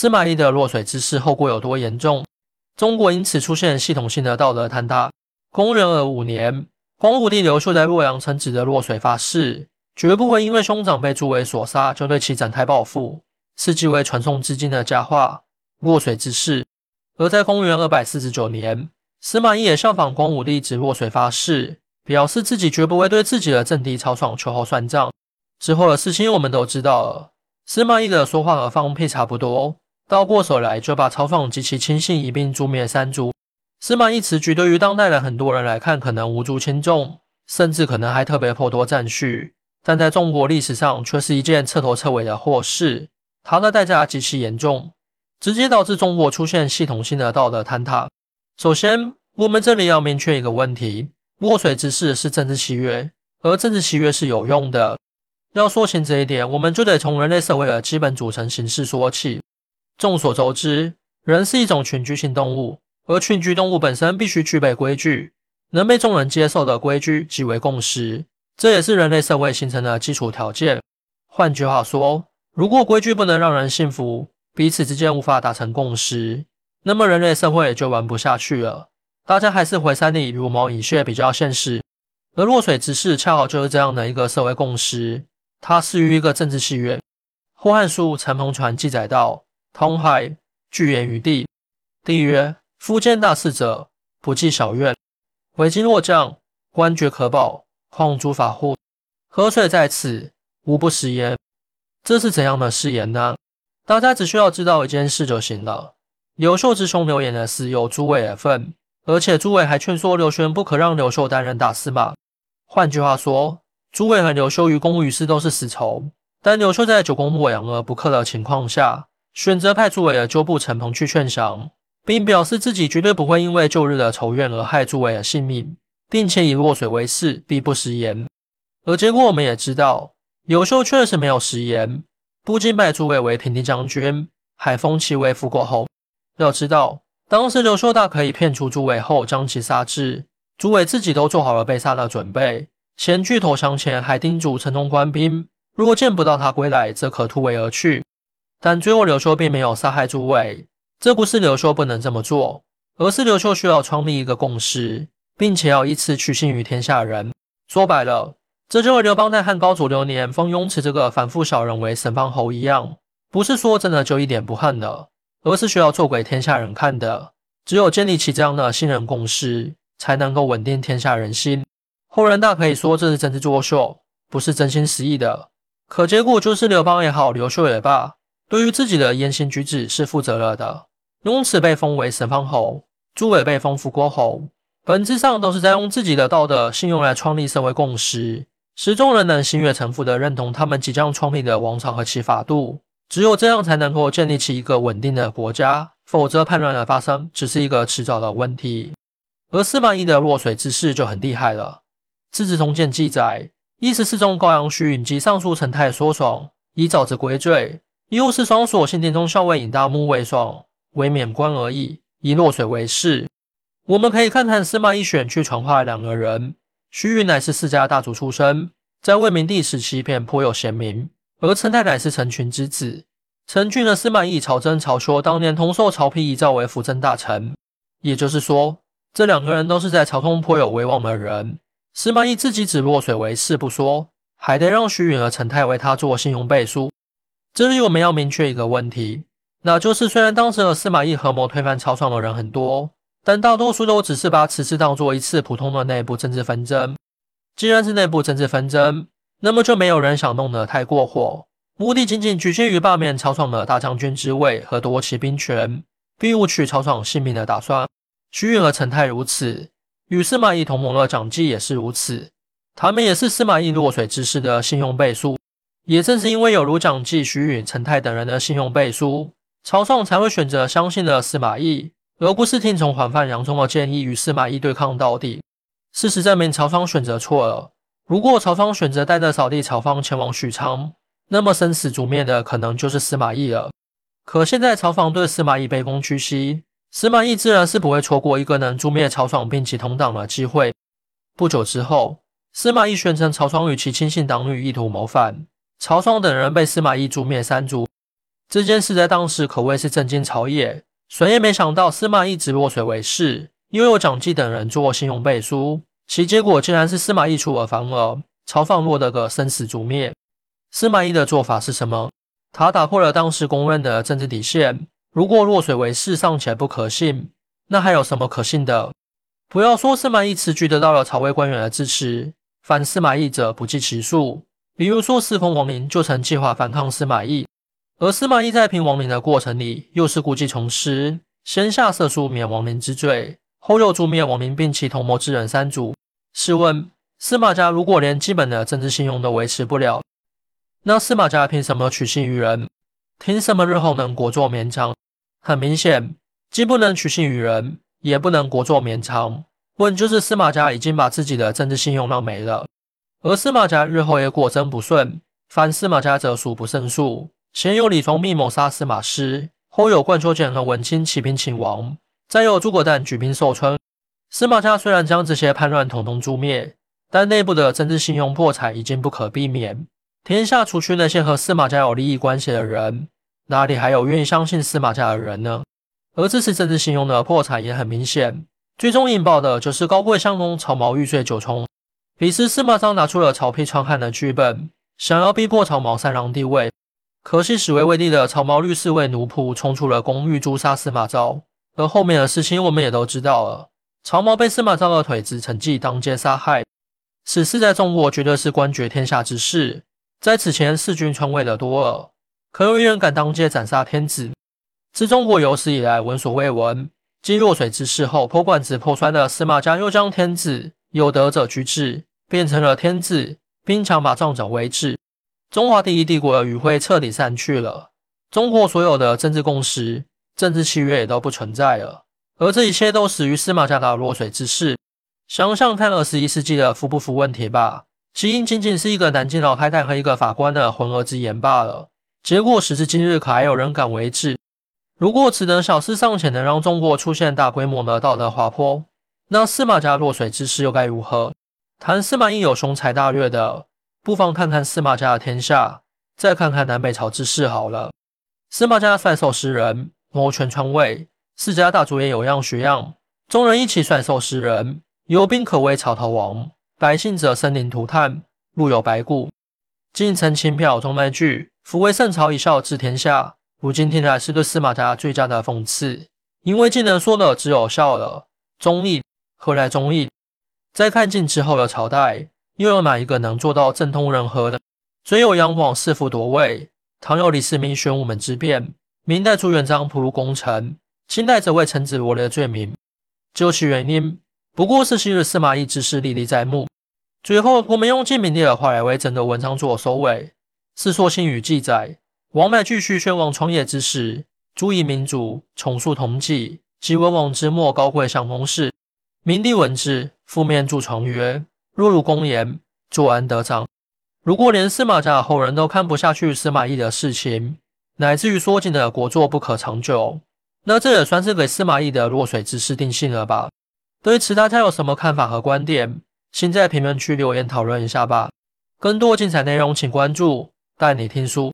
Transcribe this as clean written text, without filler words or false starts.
司马懿的洛水之事后果有多严重，中国因此出现系统性的道德坍塌。公元5年，光武帝刘秀在洛阳称职的洛水发誓，绝不会因为兄长被诸围所杀就对其展开报复，是极为传颂至今的佳话洛水之事。而在公元249年，司马懿也效仿光武帝指洛水发誓，表示自己绝不会对自己的政敌曹爽秋后算账。之后的事情我们都知道了，司马懿的说话和放屁差不多，到过手来就把曹爽及其亲信一并诛灭三族。司马懿此举对于当代的很多人来看可能无足轻重，甚至可能还特别颇多赞许，但在中国历史上却是一件彻头彻尾的祸事，它的代价极其严重，直接导致中国出现系统性的道德坍塌。首先，我们这里要明确一个问题，洛水之事是政治契约，而政治契约是有用的。要说清这一点，我们就得从人类社会的基本组成形式说起。众所周知，人是一种群居性动物，而群居动物本身必须具备规矩，能被众人接受的规矩即为共识，这也是人类社会形成的基础条件。换句话说，如果规矩不能让人信服，彼此之间无法达成共识，那么人类社会也就玩不下去了，大家还是回山里茹毛饮血比较现实。而洛水之事恰好就是这样的一个社会共识，它始于一个政治契约。《后汉书·陈彭传》记载到：通海，具言于帝。帝曰：夫见大事者，不计小怨，惟今若将，官爵可保，况诸法乎？河水在此，无不食言。这是怎样的誓言呢？大家只需要知道一件事就行了，刘秀之兄刘演的事由诸位而分，而且诸位还劝说刘玄不可让刘秀担任大司马。换句话说，诸位和刘秀于公于私都是死仇，但刘秀在久攻洛阳而不克的情况下，选择派诸位的纠部陈鹏去劝降，并表示自己绝对不会因为旧日的仇怨而害诸位的性命，并且以洛水为誓，必不食言。而结果我们也知道，刘秀确实没有食言，不仅拜诸位为平定将军，还封其为辅国侯。要知道，当时刘秀大可以骗出诸位后将其杀之，诸位自己都做好了被杀的准备，前去投降前还叮嘱城中官兵，如果见不到他归来，则可突围而去。但最后刘秀并没有杀害诸位，这不是刘秀不能这么做，而是刘秀需要创立一个共识，并且要依此取信于天下人。说白了，这就和刘邦在汉高祖6年封雍齿这个反复小人为神方侯一样，不是说真的就一点不恨了，而是需要做给天下人看的。只有建立起这样的信任共识，才能够稳定天下人心。后人大可以说这是政治作秀，不是真心实意的，可结果就是刘邦也好，刘秀也罢，对于自己的言行举止是负责了的。雍齿被封为神方侯，诸位被封辅国侯，本质上都是在用自己的道德信用来创立社会共识，使众人能心悦诚服地认同他们即将创立的王朝和其法度，只有这样才能够建立起一个稳定的国家，否则叛乱的发生只是一个迟早的问题。而司马懿的洛水之事就很厉害了。《资治通鉴》记载，14中高阳许允及尚书陈泰说爽，以沼之归罪，以务是爽所信殿中校尉尹大目为爽，为免官而已，以洛水为誓。我们可以看看司马懿选去传话的两个人。许允乃是世家大族出身，在魏明帝时期便颇有贤名，而陈泰乃是陈群之子。陈群的司马懿、曹真、曹休当年同受曹丕遗诏为辅政大臣，也就是说，这两个人都是在朝中颇有威望的人。司马懿自己指洛水为誓不说，还得让许允和陈泰为他做信用背书。这里我们要明确一个问题，那就是虽然当时的司马懿合谋推翻曹爽的人很多，但大多数都只是把此事当作一次普通的内部政治纷争。既然是内部政治纷争，那么就没有人想弄得太过火，目的仅仅局限于罢免曹爽的大将军之位和夺其兵权，并无取曹爽性命的打算。许允和陈泰如此，与司马懿同盟的蒋济也是如此，他们也是司马懿洛水之事的信用背书。也正是因为有如蒋济、许允、陈泰等人的信用背书，曹爽才会选择相信了司马懿，而不是听从缓范杨忠的建议与司马懿对抗到底。事实证明曹爽选择错了，如果曹爽选择带着扫地曹芳前往许昌，那么生死族灭的可能就是司马懿了。可现在曹爽对司马懿卑躬屈膝，司马懿自然是不会错过一个能诛灭曹爽并其同党的机会。不久之后，司马懿宣称曹爽与其亲信党羽意图谋反，曹爽等人被司马懿诛灭三族。这件事在当时可谓是震惊朝野，谁也没想到司马懿直落水为事，又有蒋济等人做信用背书，其结果竟然是司马懿出尔反尔，朝放落得个生死族灭。司马懿的做法是什么？他打破了当时公认的政治底线，如果落水为事尚且不可信，那还有什么可信的？不要说司马懿此举得到了曹魏官员的支持，反司马懿者不计其数。比如说司空王陵就曾计划反抗司马懿，而司马懿在平王陵的过程里又是故技重施，先下赦书免王陵之罪，后又诛灭王陵并其同谋之人三族。试问司马家如果连基本的政治信用都维持不了，那司马家凭什么取信于人？凭什么日后能国祚绵长？很明显，既不能取信于人，也不能国祚绵长，问就是司马家已经把自己的政治信用让没了。而司马家日后也果真不顺，凡司马家者数不胜数，先有李从密谋杀司马师，后有冠丘简和文钦起兵秦王，再有诸葛诞举兵寿春。司马家虽然将这些叛乱统统诛灭，但内部的政治信用破产已经不可避免。天下除去那些和司马家有利益关系的人，哪里还有愿意相信司马家的人呢？而这次政治信用的破产也很明显，最终引爆的就是高贵相公曹髦欲坠九重。彼时司马彰拿出了曹丕篡汉的剧本，想要逼迫曹髦禅让帝位，可惜始为魏帝的曹髦率四位奴仆冲出了宫，欲诛杀司马昭。而后面的事情我们也都知道了，曹髦被司马昭的腿子陈济当街杀害。此事在中国绝对是官绝天下之事，在此前弑君篡位的多了，可有一人敢当街斩杀天子，自中国有史以来闻所未闻。继落水之事后破罐子破摔的司马家，又将天子有德者居之变成了天子兵强马壮者威之，中华第一帝国的余晖彻底散去了，中国所有的政治共识、政治契约也都不存在了，而这一切都始于司马家的落水之事。想想看21世纪的服不服问题吧，其因仅仅是一个南京老太太和一个法官的混合之言罢了，结果时至今日可还有人敢为之。如果此等小事尚且能让中国出现大规模的道德滑坡，那司马家落水之事又该如何？谈司马懿有雄才大略的，不妨看看司马家的天下，再看看南北朝之事好了。司马家率兽食人，谋权篡位，世家大族也有样学样，众人一起率兽食人，有病可谓草头王，百姓者生灵涂炭，路有白骨。晋陈秦票中那句夫为圣朝一笑治天下，如今听来是对司马家最佳的讽刺，因为既能说的只有笑了，忠义何来忠义？在看晋之后的朝代，又有哪一个能做到政通人和的？虽有杨广弑父夺位，唐有李世民玄武门之变，明代朱元璋屠戮功臣，清代则为臣子罗列的罪名，究其原因，不过是昔日司马懿之事历历在目。最后我们用晋明帝的话来为整个文章做收尾。世说新语记载，王莽继续宣王创业之时，诸夷民族重塑同济，即文王之末高贵相公事。明帝闻之，复面祝床曰：若如公言，坐安得长。如果连司马家的后人都看不下去司马懿的事情，乃至于说尽的国祚不可长久，那这也算是给司马懿的落水之事定性了吧。对此大家有什么看法和观点，请在评论区留言讨论一下吧。更多精彩内容请关注带你听书。